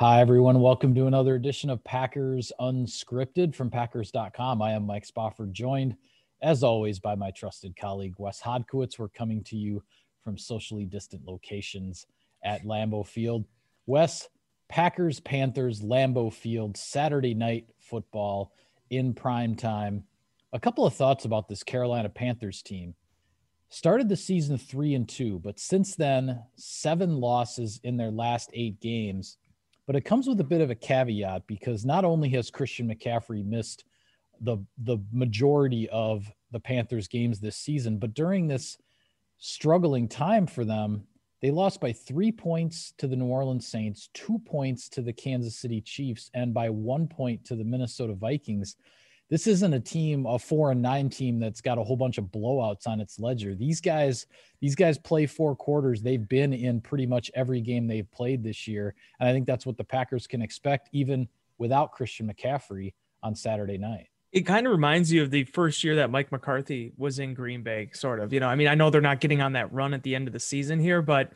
Hi, everyone. Welcome to another edition of Packers Unscripted from Packers.com. I am Mike Spofford, joined, as always, by my trusted colleague, Wes Hodkowitz. We're coming to you from socially distant locations at Lambeau Field. Wes, Packers, Panthers, Lambeau Field, Saturday night football in prime time. A couple of thoughts about this Carolina Panthers team. Started the season 3-2, but since then, 7 losses in their last 8 games. But it comes with a bit of a caveat because not only has Christian McCaffrey missed the majority of the Panthers games this season, but during this struggling time for them, they lost by 3 points to the New Orleans Saints, 2 points to the Kansas City Chiefs, and by 1 point to the Minnesota Vikings. This isn't a team, a 4-9 team that's got a whole bunch of blowouts on its ledger. These guys play 4 quarters. They've been in pretty much every game they've played this year. And I think that's what the Packers can expect, even without Christian McCaffrey on Saturday night. It kind of reminds you of the first year that Mike McCarthy was in Green Bay, sort of. You know, I mean, I know they're not getting on that run at the end of the season here, but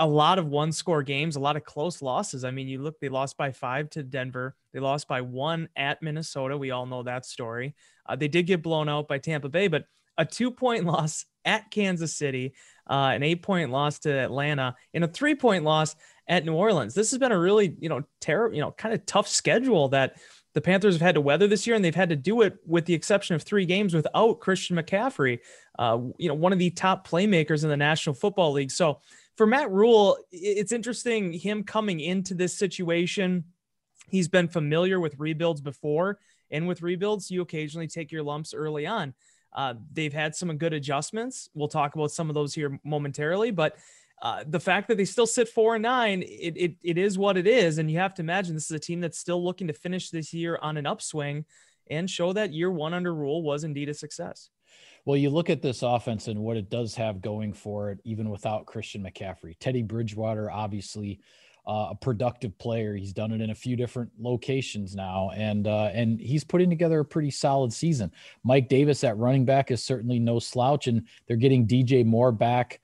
a lot of one-score games, a lot of close losses. I mean, you look, they lost by 5 to Denver. They lost by 1 at Minnesota. We all know that story. They did get blown out by Tampa Bay, but a 2-point loss at Kansas City, an 8-point loss to Atlanta, and a 3-point loss at New Orleans. This has been a really, terrible, kind of tough schedule that the Panthers have had to weather this year, and they've had to do it with the exception of 3 games without Christian McCaffrey, one of the top playmakers in the National Football League. So for Matt Rule, it's interesting him coming into this situation. He's been familiar with rebuilds before, and with rebuilds, you occasionally take your lumps early on. They've had some good adjustments. We'll talk about some of those here momentarily, but the fact that they still sit 4-9, it is what it is, and you have to imagine this is a team that's still looking to finish this year on an upswing and show that year one under Rule was indeed a success. Well, you look at this offense and what it does have going for it, even without Christian McCaffrey. Teddy Bridgewater, obviously a productive player. He's done it in a few different locations now, and he's putting together a pretty solid season. Mike Davis at running back is certainly no slouch, and they're getting DJ Moore back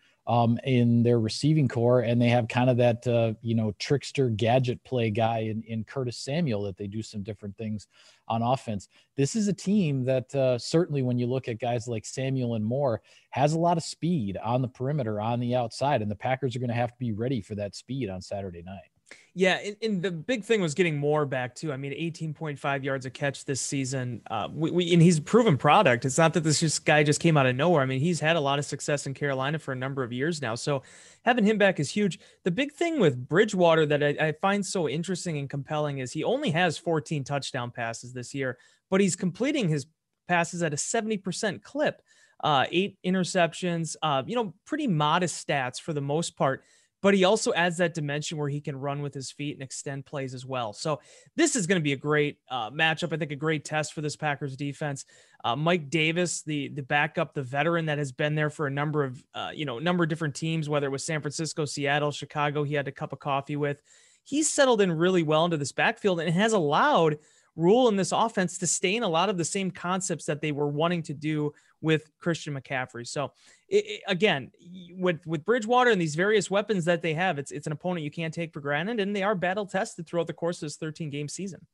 in their receiving core, and they have kind of that, trickster gadget play guy in Curtis Samuel that they do some different things on offense. This is a team that certainly when you look at guys like Samuel and Moore has a lot of speed on the perimeter, on the outside, and the Packers are going to have to be ready for that speed on Saturday night. Yeah, and the big thing was getting Moore back too. I mean, 18.5 yards a catch this season. And he's a proven product. It's not that this guy just came out of nowhere. I mean, he's had a lot of success in Carolina for a number of years now. So having him back is huge. The big thing with Bridgewater that I find so interesting and compelling is he only has 14 touchdown passes this year, but he's completing his passes at a 70% clip. 8 interceptions. Pretty modest stats for the most part. But he also adds that dimension where he can run with his feet and extend plays as well. So this is going to be a great matchup. I think a great test for this Packers defense. Mike Davis, the backup, the veteran that has been there for a number of different teams, whether it was San Francisco, Seattle, Chicago, he had a cup of coffee with. He's settled in really well into this backfield and has allowed Rule in this offense to stay in a lot of the same concepts that they were wanting to do with Christian McCaffrey. So again, with Bridgewater and these various weapons that they have, it's an opponent you can't take for granted, and they are battle tested throughout the course of this 13-game season.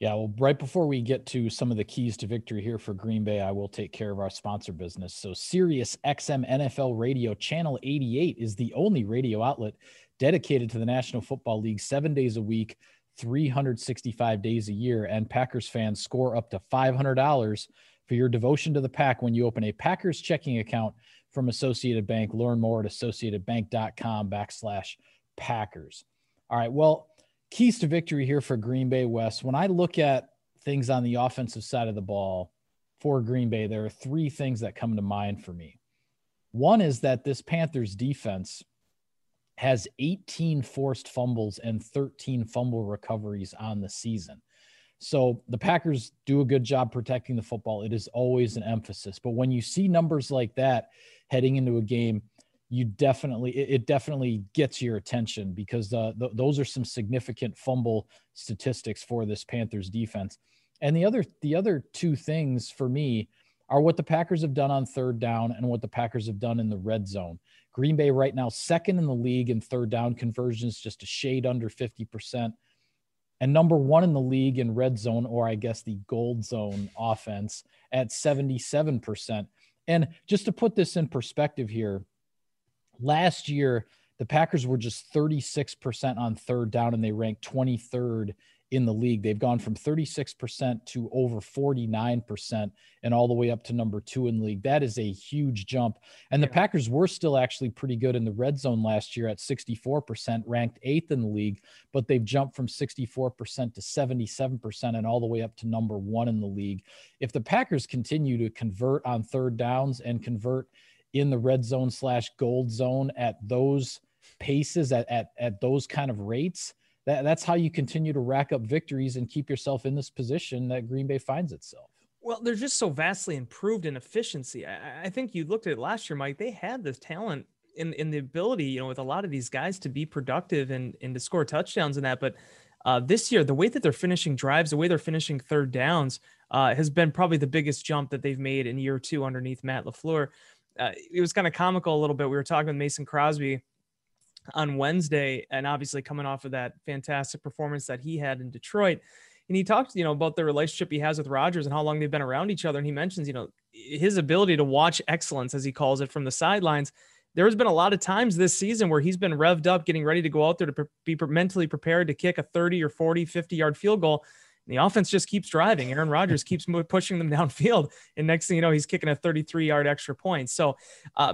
Yeah, well, right before we get to some of the keys to victory here for Green Bay, I will take care of our sponsor business. So Sirius XM NFL Radio Channel 88 is the only radio outlet dedicated to the National Football League 7 days a week, 365 days a year, and Packers fans score up to $500 for your devotion to the Pack when you open a Packers checking account from Associated Bank. Learn more at associatedbank.com/Packers. All right, well, keys to victory here for Green Bay, West. When I look at things on the offensive side of the ball for Green Bay, there are 3 things that come to mind for me. One is that this Panthers defense has 18 forced fumbles and 13 fumble recoveries on the season. So the Packers do a good job protecting the football. It is always an emphasis. But when you see numbers like that heading into a game, it definitely gets your attention because those are some significant fumble statistics for this Panthers defense. And the other 2 things for me are what the Packers have done on third down and what the Packers have done in the red zone. Green Bay right now, second in the league in third down conversions, just a shade under 50%. and number one in the league in red zone, or I guess the gold zone offense at 77%. And just to put this in perspective here, last year, the Packers were just 36% on third down, and they ranked 23rd in the league. They've gone from 36% to over 49% and all the way up to number two in the league. That is a huge jump. And the Packers were still actually pretty good in the red zone last year at 64%, ranked eighth in the league, but they've jumped from 64% to 77% and all the way up to number one in the league. If the Packers continue to convert on third downs and convert in the red zone slash gold zone at those paces, at those kind of rates, that's how you continue to rack up victories and keep yourself in this position that Green Bay finds itself. Well, they're just so vastly improved in efficiency. I think you looked at it last year, Mike. They had the talent in the ability, you know, with a lot of these guys to be productive and to score touchdowns and that. But this year, the way that they're finishing drives, the way they're finishing third downs has been probably the biggest jump that they've made in year two underneath Matt LaFleur. It was kind of comical a little bit. We were talking with Mason Crosby on Wednesday, and obviously coming off of that fantastic performance that he had in Detroit. And he talked, you know, about the relationship he has with Rodgers and how long they've been around each other. And he mentions, you know, his ability to watch excellence, as he calls it, from the sidelines. There has been a lot of times this season where he's been revved up, getting ready to go out there to be mentally prepared to kick a 30 or 40, 50 yard field goal. And the offense just keeps driving. Aaron Rodgers keeps pushing them downfield. And next thing you know, he's kicking a 33 yard extra point. So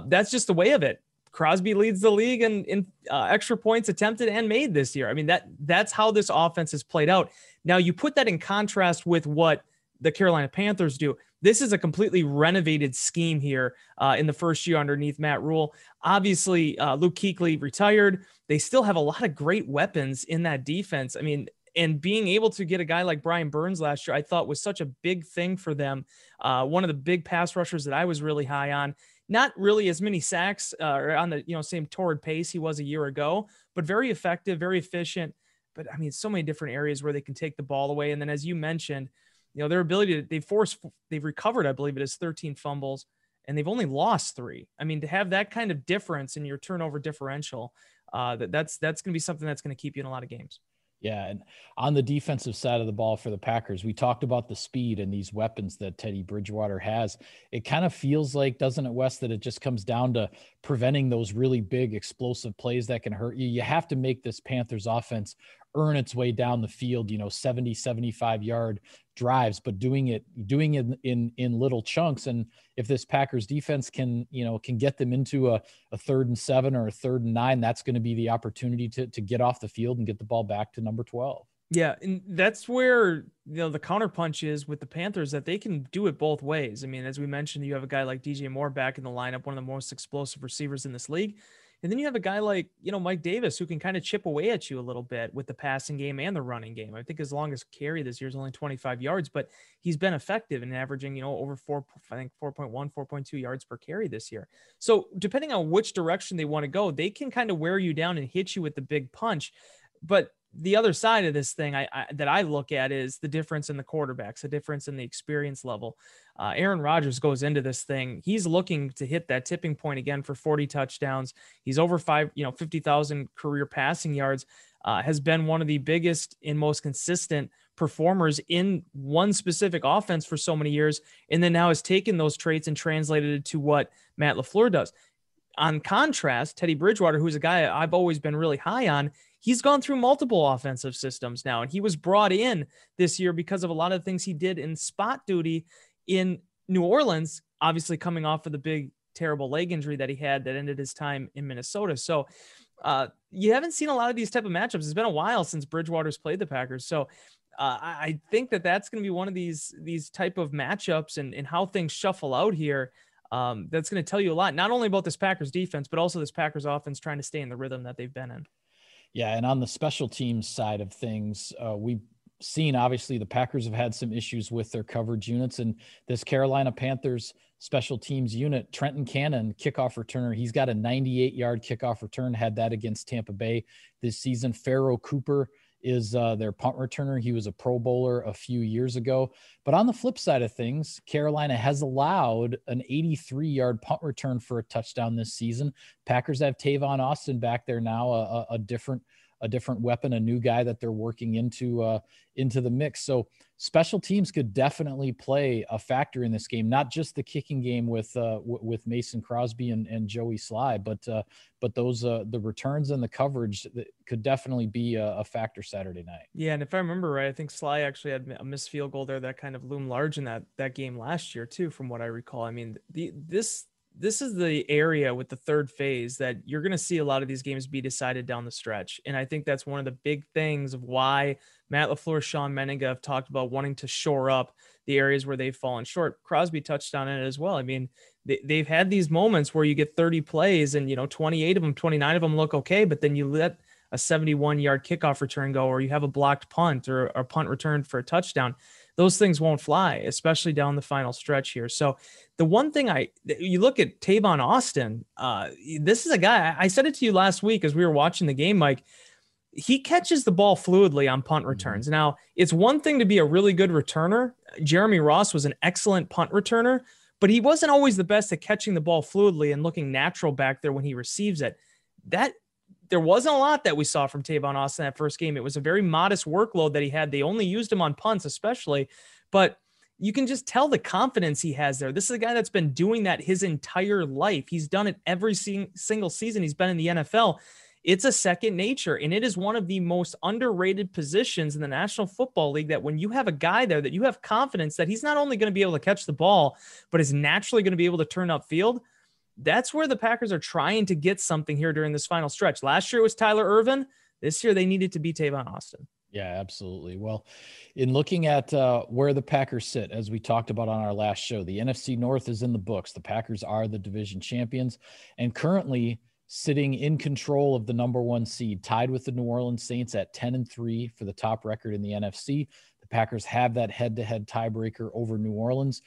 that's just the way of it. Crosby leads the league in extra points attempted and made this year. I mean, that's how this offense has played out. Now, you put that in contrast with what the Carolina Panthers do. This is a completely renovated scheme here in the first year underneath Matt Rule. Obviously, Luke Kuechly retired. They still have a lot of great weapons in that defense. I mean, and being able to get a guy like Brian Burns last year, I thought was such a big thing for them. One of the big pass rushers that I was really high on. Not really as many sacks or on the same torrid pace he was a year ago, but very effective, very efficient. But I mean, so many different areas where they can take the ball away. And then, as you mentioned, their ability to they've recovered, I believe it is 13 fumbles, and they've only lost 3. I mean, to have that kind of difference in your turnover differential, that's going to be something that's going to keep you in a lot of games. Yeah, and on the defensive side of the ball for the Packers, we talked about the speed and these weapons that Teddy Bridgewater has. It kind of feels like, doesn't it, Wes, that it just comes down to preventing those really big explosive plays that can hurt you. You have to make this Panthers offense earn its way down the field, 70, 75-yard drives, but doing it in little chunks. And if this Packers defense can get them into a 3rd and 7 or a 3rd and 9, that's going to be the opportunity to get off the field and get the ball back to number 12. Yeah, and that's where the counterpunch is with the Panthers, that they can do it both ways. I mean, as we mentioned, you have a guy like DJ Moore back in the lineup, one of the most explosive receivers in this league. And then you have a guy like, Mike Davis, who can kind of chip away at you a little bit with the passing game and the running game. I think his longest carry this year is only 25 yards, but he's been effective in averaging, over 4.1, 4.2 yards per carry this year. So depending on which direction they want to go, they can kind of wear you down and hit you with the big punch. But the other side of this thing that I look at is the difference in the quarterbacks, the difference in the experience level. Aaron Rodgers goes into this thing. He's looking to hit that tipping point again for 40 touchdowns. He's over 50,000 career passing yards, has been one of the biggest and most consistent performers in one specific offense for so many years. And then now has taken those traits and translated it to what Matt LaFleur does. On contrast, Teddy Bridgewater, who's a guy I've always been really high on, he's gone through multiple offensive systems now. And he was brought in this year because of a lot of things he did in spot duty in New Orleans, obviously coming off of the big, terrible leg injury that he had that ended his time in Minnesota. So you haven't seen a lot of these type of matchups. It's been a while since Bridgewater's played the Packers. So I think that's going to be one of these type of matchups and how things shuffle out here. That's going to tell you a lot, not only about this Packers defense, but also this Packers offense trying to stay in the rhythm that they've been in. Yeah. And on the special teams side of things, we've seen, obviously, the Packers have had some issues with their coverage units, and this Carolina Panthers special teams unit, Trenton Cannon, kickoff returner, he's got a 98-yard kickoff return, had that against Tampa Bay this season. Pharaoh Cooper is their punt returner. He was a Pro Bowler a few years ago. But on the flip side of things, Carolina has allowed an 83-yard punt return for a touchdown this season. Packers have Tavon Austin back there now, a different a different weapon, a new guy that they're working into the mix. So special teams could definitely play a factor in this game, not just the kicking game with Mason Crosby and Joey Sly, but those the returns and the coverage that could definitely be a factor Saturday night. Yeah, and if I remember right, I think Sly actually had a missed field goal there that kind of loomed large in that game last year too, from what I recall. I mean, this is the area with the third phase that you're going to see a lot of these games be decided down the stretch. And I think that's one of the big things of why Matt LaFleur, Sean Menega have talked about wanting to shore up the areas where they've fallen short. Crosby touched on it as well. I mean, they've had these moments where you get 30 plays and, 28 of them, 29 of them look okay, but then you let a 71-yard kickoff return go, or you have a blocked punt or a punt returned for a touchdown. Those things won't fly, especially down the final stretch here. So the one thing you look at Tavon Austin, this is a guy, I said it to you last week as we were watching the game, Mike, he catches the ball fluidly on punt returns. Now, it's one thing to be a really good returner. Jeremy Ross was an excellent punt returner, but he wasn't always the best at catching the ball fluidly and looking natural back there when he receives it. There wasn't a lot that we saw from Tavon Austin that first game. It was a very modest workload that he had. They only used him on punts especially, but you can just tell the confidence he has there. This is a guy that's been doing that his entire life. He's done it every single season he's been in the NFL. It's a second nature, and it is one of the most underrated positions in the National Football League that when you have a guy there that you have confidence that he's not only going to be able to catch the ball, but is naturally going to be able to turn upfield. That's where the Packers are trying to get something here during this final stretch. Last year it was Tyler Ervin. This year they needed to beat Tavon Austin. Yeah, absolutely. Well, in looking at where the Packers sit, as we talked about on our last show, the NFC North is in the books. The Packers are the division champions and currently sitting in control of the number 1 seed, tied with the New Orleans Saints at 10-3 for the top record in the NFC. The Packers have that head-to-head tiebreaker over New Orleans.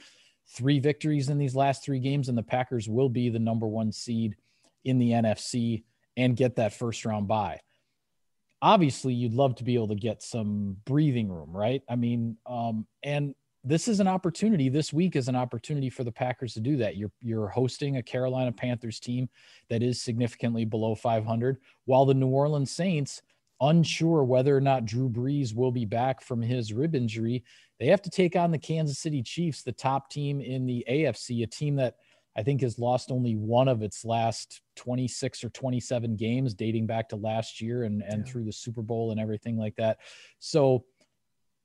3 victories in these last 3 games, and the Packers will be the number 1 seed in the NFC and get that first round bye. Obviously, you'd love to be able to get some breathing room, right? I mean, and this is an opportunity. This week is an opportunity for the Packers to do that. You're hosting a Carolina Panthers team that is significantly below 500, while the New Orleans Saints, unsure whether or not Drew Brees will be back from his rib injury, they have to take on the Kansas City Chiefs, the top team in the AFC, a team that I think has lost only one of its last 26 or 27 games dating back to last year and through the Super Bowl and everything like that. So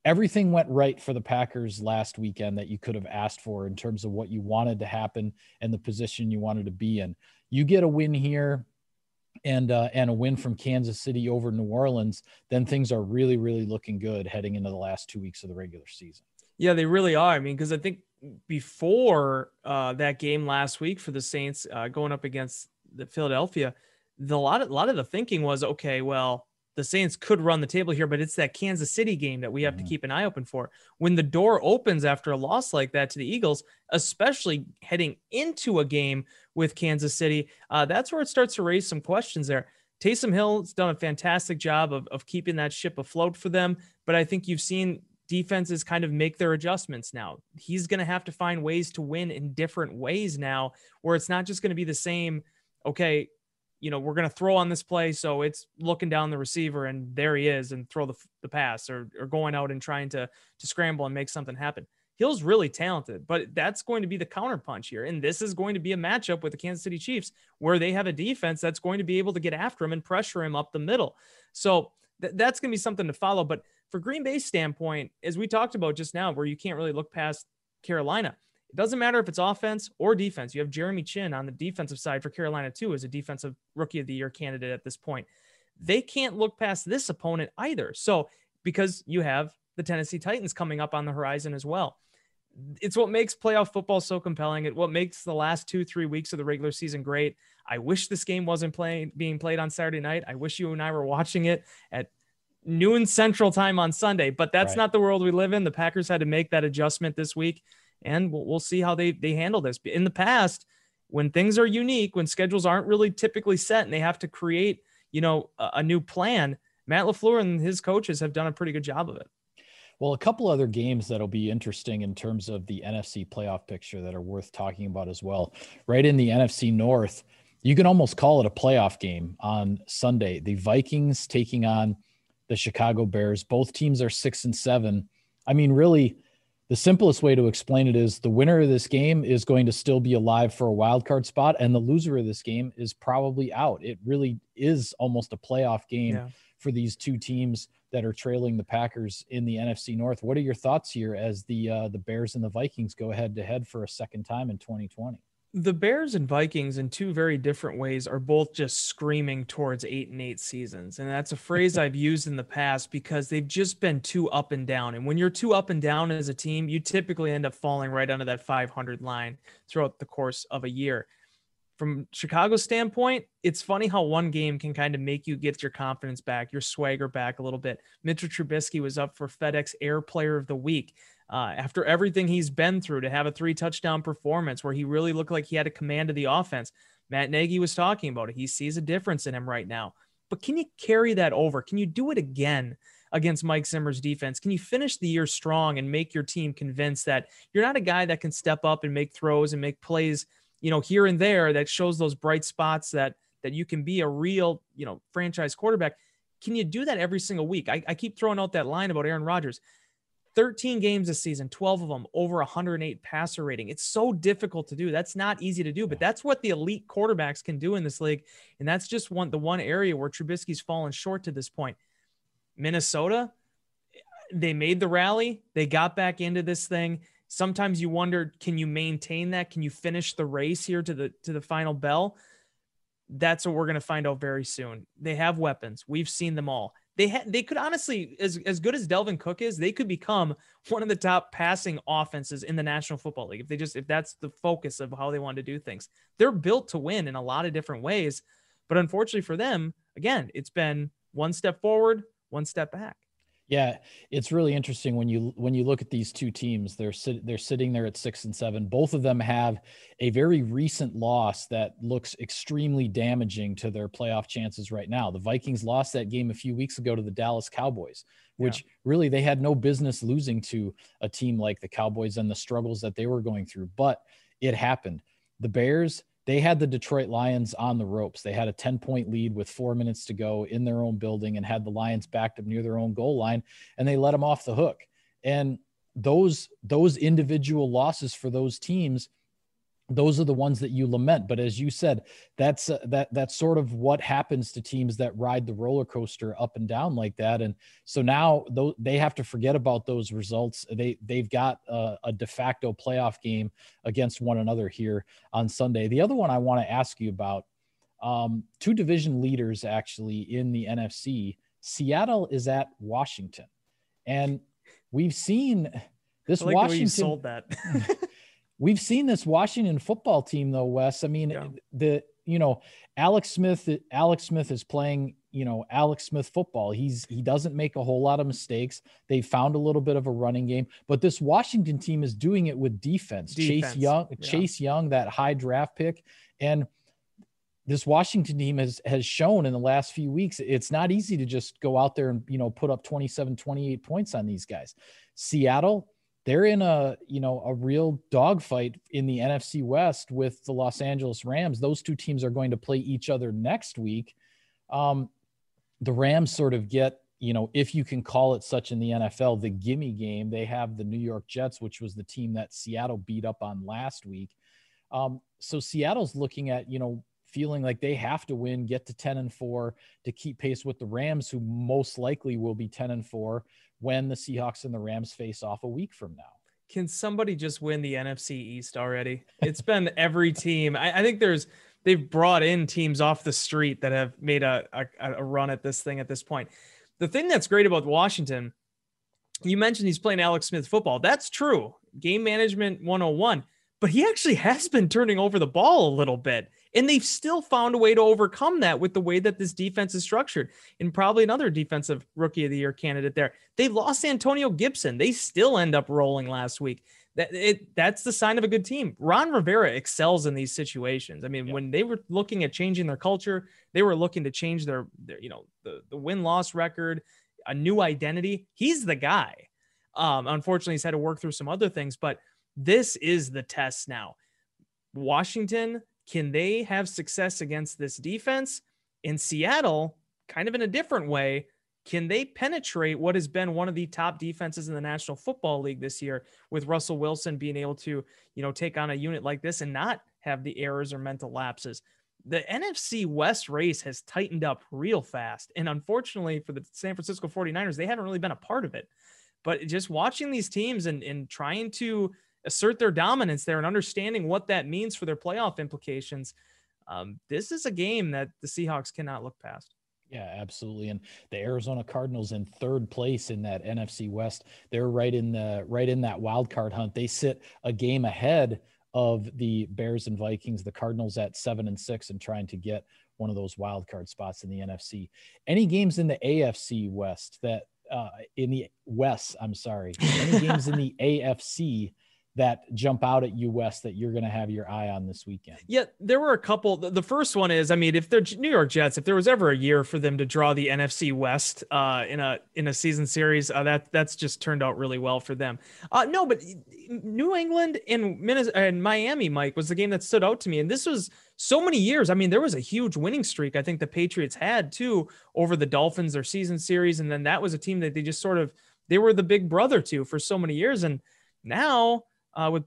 everything went right for the Packers last weekend that you could have asked for in terms of what you wanted to happen and the position you wanted to be in. You get a win here and a win from Kansas City over New Orleans, then things are really, really looking good heading into the last 2 weeks of the regular season. Yeah, they really are. I mean, because I think before that game last week for the Saints going up against the Philadelphia, a lot of the thinking was, okay, well, the Saints could run the table here, but it's that Kansas City game that we have to keep an eye open for. When the door opens after a loss like that to the Eagles, especially heading into a game with Kansas City, that's where it starts to raise some questions there. Taysom Hill's done a fantastic job of keeping that ship afloat for them, but I think you've seen defenses kind of make their adjustments now. He's going to have to find ways to win in different ways now, where it's not just going to be the same, okay, we're going to throw on this play, so it's looking down the receiver and there he is and throw the pass or going out and trying to scramble and make something happen. Hill's really talented, but that's going to be the counterpunch here. And this is going to be a matchup with the Kansas City Chiefs where they have a defense that's going to be able to get after him and pressure him up the middle. So that's going to be something to follow. But for Green Bay's standpoint, as we talked about just now, where you can't really look past Carolina, it doesn't matter if it's offense or defense. You have Jeremy Chinn on the defensive side for Carolina too, as a defensive rookie of the year candidate at this point. They can't look past this opponent either. So because you have the Tennessee Titans coming up on the horizon as well. It's what makes playoff football so compelling. It what makes the last 2-3 weeks of the regular season great. I wish this game wasn't being played on Saturday night. I wish you and I were watching it at noon Central Time on Sunday, but that's not the world we live in. The Packers had to make that adjustment this week. And we'll see how they handle this. In the past, when things are unique, when schedules aren't really typically set and they have to create, a new plan, Matt LaFleur and his coaches have done a pretty good job of it. Well, a couple other games that'll be interesting in terms of the NFC playoff picture that are worth talking about as well. Right in the NFC North, You can almost call it a playoff game on Sunday. The Vikings taking on the Chicago Bears. Both teams are 6-7. I mean, really, the simplest way to explain it is the winner of this game is going to still be alive for a wild card spot, and the loser of this game is probably out. It really is almost a playoff game for these two teams that are trailing the Packers in the NFC North. What are your thoughts here as the Bears and the Vikings go head-to-head for a second time in 2020? The Bears and Vikings, in two very different ways, are both just screaming towards 8-8 seasons. And that's a phrase I've used in the past because they've just been too up and down. And when you're too up and down as a team, you typically end up falling right under that 500 line throughout the course of a year. From Chicago's standpoint, it's funny how one game can kind of make you get your confidence back, your swagger back a little bit. Mitchell Trubisky was up for FedEx Air Player of the Week. After everything he's been through, to have a 3-touchdown performance where he really looked like he had a command of the offense. Matt Nagy was talking about it. He sees a difference in him right now. But can you carry that over? Can you do it again against Mike Zimmer's defense? Can you finish the year strong and make your team convinced that you're not a guy that can step up and make throws and make plays, you know, here and there that shows those bright spots that you can be a real, you know, franchise quarterback? Can you do that every single week? I keep throwing out that line about Aaron Rodgers. 13 games this season, 12 of them over 108 passer rating. It's so difficult to do. That's not easy to do, but that's what the elite quarterbacks can do in this league. And that's just the one area where Trubisky's fallen short to this point. Minnesota, they made the rally. They got back into this thing. Sometimes you wonder, can you maintain that? Can you finish the race here to the final bell? That's what we're going to find out very soon. They have weapons. We've seen them all. They could honestly, as good as Delvin Cook is, they could become one of the top passing offenses in the National Football League if that's the focus of how they want to do things. They're built to win in a lot of different ways, but unfortunately for them, again, it's been one step forward, one step back. Yeah, it's really interesting when you look at these two teams. They're sitting there at 6-7. Both of them have a very recent loss that looks extremely damaging to their playoff chances right now. The Vikings lost that game a few weeks ago to the Dallas Cowboys, which really they had no business losing to a team like the Cowboys and the struggles that they were going through, but it happened. The Bears, they had the Detroit Lions on the ropes. They had a 10-point lead with 4 minutes to go in their own building and had the Lions backed up near their own goal line, and they let them off the hook. And those individual losses for those teams, those are the ones that you lament. But as you said, that's sort of what happens to teams that ride the roller coaster up and down like that. And so now they have to forget about those results. They've got a de facto playoff game against one another here on Sunday. The other one I want to ask you about, two division leaders actually in the NFC. Seattle is at Washington, and we've seen this. I like Washington, the way you sold that. We've seen this Washington football team, though, Wes. I mean, Alex Smith is playing, Alex Smith football. He doesn't make a whole lot of mistakes. They found a little bit of a running game, but this Washington team is doing it with defense. Chase Young, that high draft pick, and this Washington team has shown in the last few weeks, it's not easy to just go out there and put up 27, 28 points on these guys. Seattle, they're in a real dogfight in the NFC West with the Los Angeles Rams. Those two teams are going to play each other next week. The Rams sort of get, if you can call it such in the NFL, the gimme game. They have the New York Jets, which was the team that Seattle beat up on last week. So Seattle's looking at, feeling like they have to win, get to 10-4 to keep pace with the Rams, who most likely will be 10-4 when the Seahawks and the Rams face off a week from now. Can somebody just win the NFC East already? It's been every team. I think they've brought in teams off the street that have made a run at this thing at this point. The thing that's great about Washington, you mentioned he's playing Alex Smith football. That's true. Game management 101, but he actually has been turning over the ball a little bit. And they've still found a way to overcome that with the way that this defense is structured, and probably another defensive rookie of the year candidate there. They lost Antonio Gibson. They still end up rolling last week. That's the sign of a good team. Ron Rivera excels in these situations. I mean, when they were looking at changing their culture, they were looking to change their win-loss record, a new identity. He's the guy. Unfortunately, he's had to work through some other things, but this is the test now. Washington Can they have success against this defense? In Seattle, kind of in a different way, can they penetrate what has been one of the top defenses in the National Football League this year, with Russell Wilson being able to, you know, take on a unit like this and not have the errors or mental lapses? The NFC West race has tightened up real fast. And unfortunately for the San Francisco 49ers, they haven't really been a part of it. But just watching these teams and trying to assert their dominance there and understanding what that means for their playoff implications, this is a game that the Seahawks cannot look past. Yeah, absolutely. And the Arizona Cardinals in third place in that NFC West, they're right in that wild card hunt. They sit a game ahead of the Bears and Vikings, the Cardinals at 7-6 and trying to get one of those wild card spots in the NFC. Any games in the AFC West that any games in the AFC that jump out at you, Wes, that you're going to have your eye on this weekend? Yeah, there were a couple. The first one is, I mean, if they're New York Jets, if there was ever a year for them to draw the NFC West in a season series, that's just turned out really well for them. No, but New England and Minnesota and Miami, Mike, was the game that stood out to me. And this was so many years. I mean, there was a huge winning streak I think the Patriots had too over the Dolphins, their season series. And then that was a team that they just sort of, they were the big brother to for so many years. And now, with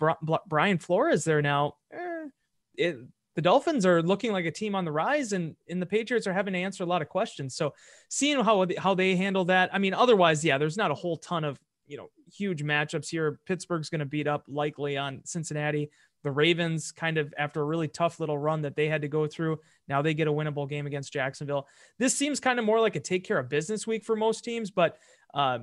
Brian Flores there now, the Dolphins are looking like a team on the rise, and the Patriots are having to answer a lot of questions. So seeing how they handle that, I mean, otherwise, yeah, there's not a whole ton of, you know, huge matchups here. Pittsburgh's going to beat up likely on Cincinnati. The Ravens, kind of after a really tough little run that they had to go through, now they get a winnable game against Jacksonville. This seems kind of more like a take care of business week for most teams, but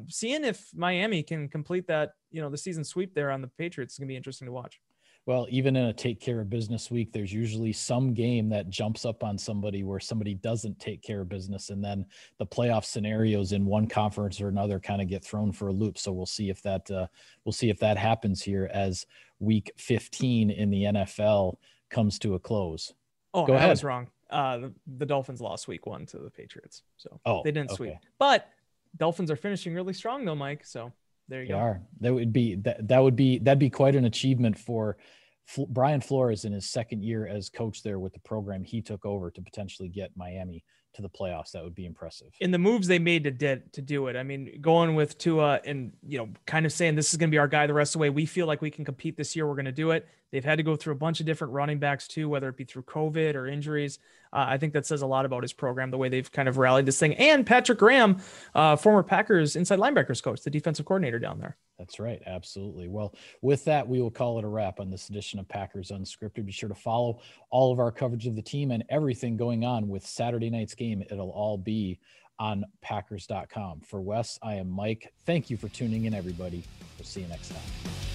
seeing if Miami can complete that, you know, the season sweep there on the Patriots is going to be interesting to watch. Well, even in a take care of business week, there's usually some game that jumps up on somebody where somebody doesn't take care of business, and then the playoff scenarios in one conference or another kind of get thrown for a loop. So we'll see if that happens here as Week 15 in the NFL comes to a close. Oh, I was wrong. The Dolphins lost Week 1 to the Patriots, so they didn't sweep. But Dolphins are finishing really strong though, Mike. So. There you go. Are. That'd be quite an achievement for Brian Flores in his second year as coach there with the program he took over to potentially get Miami to the playoffs. That would be impressive. And the moves they made to do it. I mean, going with Tua and, you know, kind of saying this is going to be our guy the rest of the way. We feel like we can compete this year. We're going to do it. They've had to go through a bunch of different running backs too, whether it be through COVID or injuries. I think that says a lot about his program, the way they've kind of rallied this thing. And Patrick Graham, former Packers inside linebackers coach, the defensive coordinator down there. That's right. Absolutely. Well, with that, we will call it a wrap on this edition of Packers Unscripted. Be sure to follow all of our coverage of the team and everything going on with Saturday night's game. It'll all be on Packers.com. For Wes, I am Mike. Thank you for tuning in, everybody. We'll see you next time.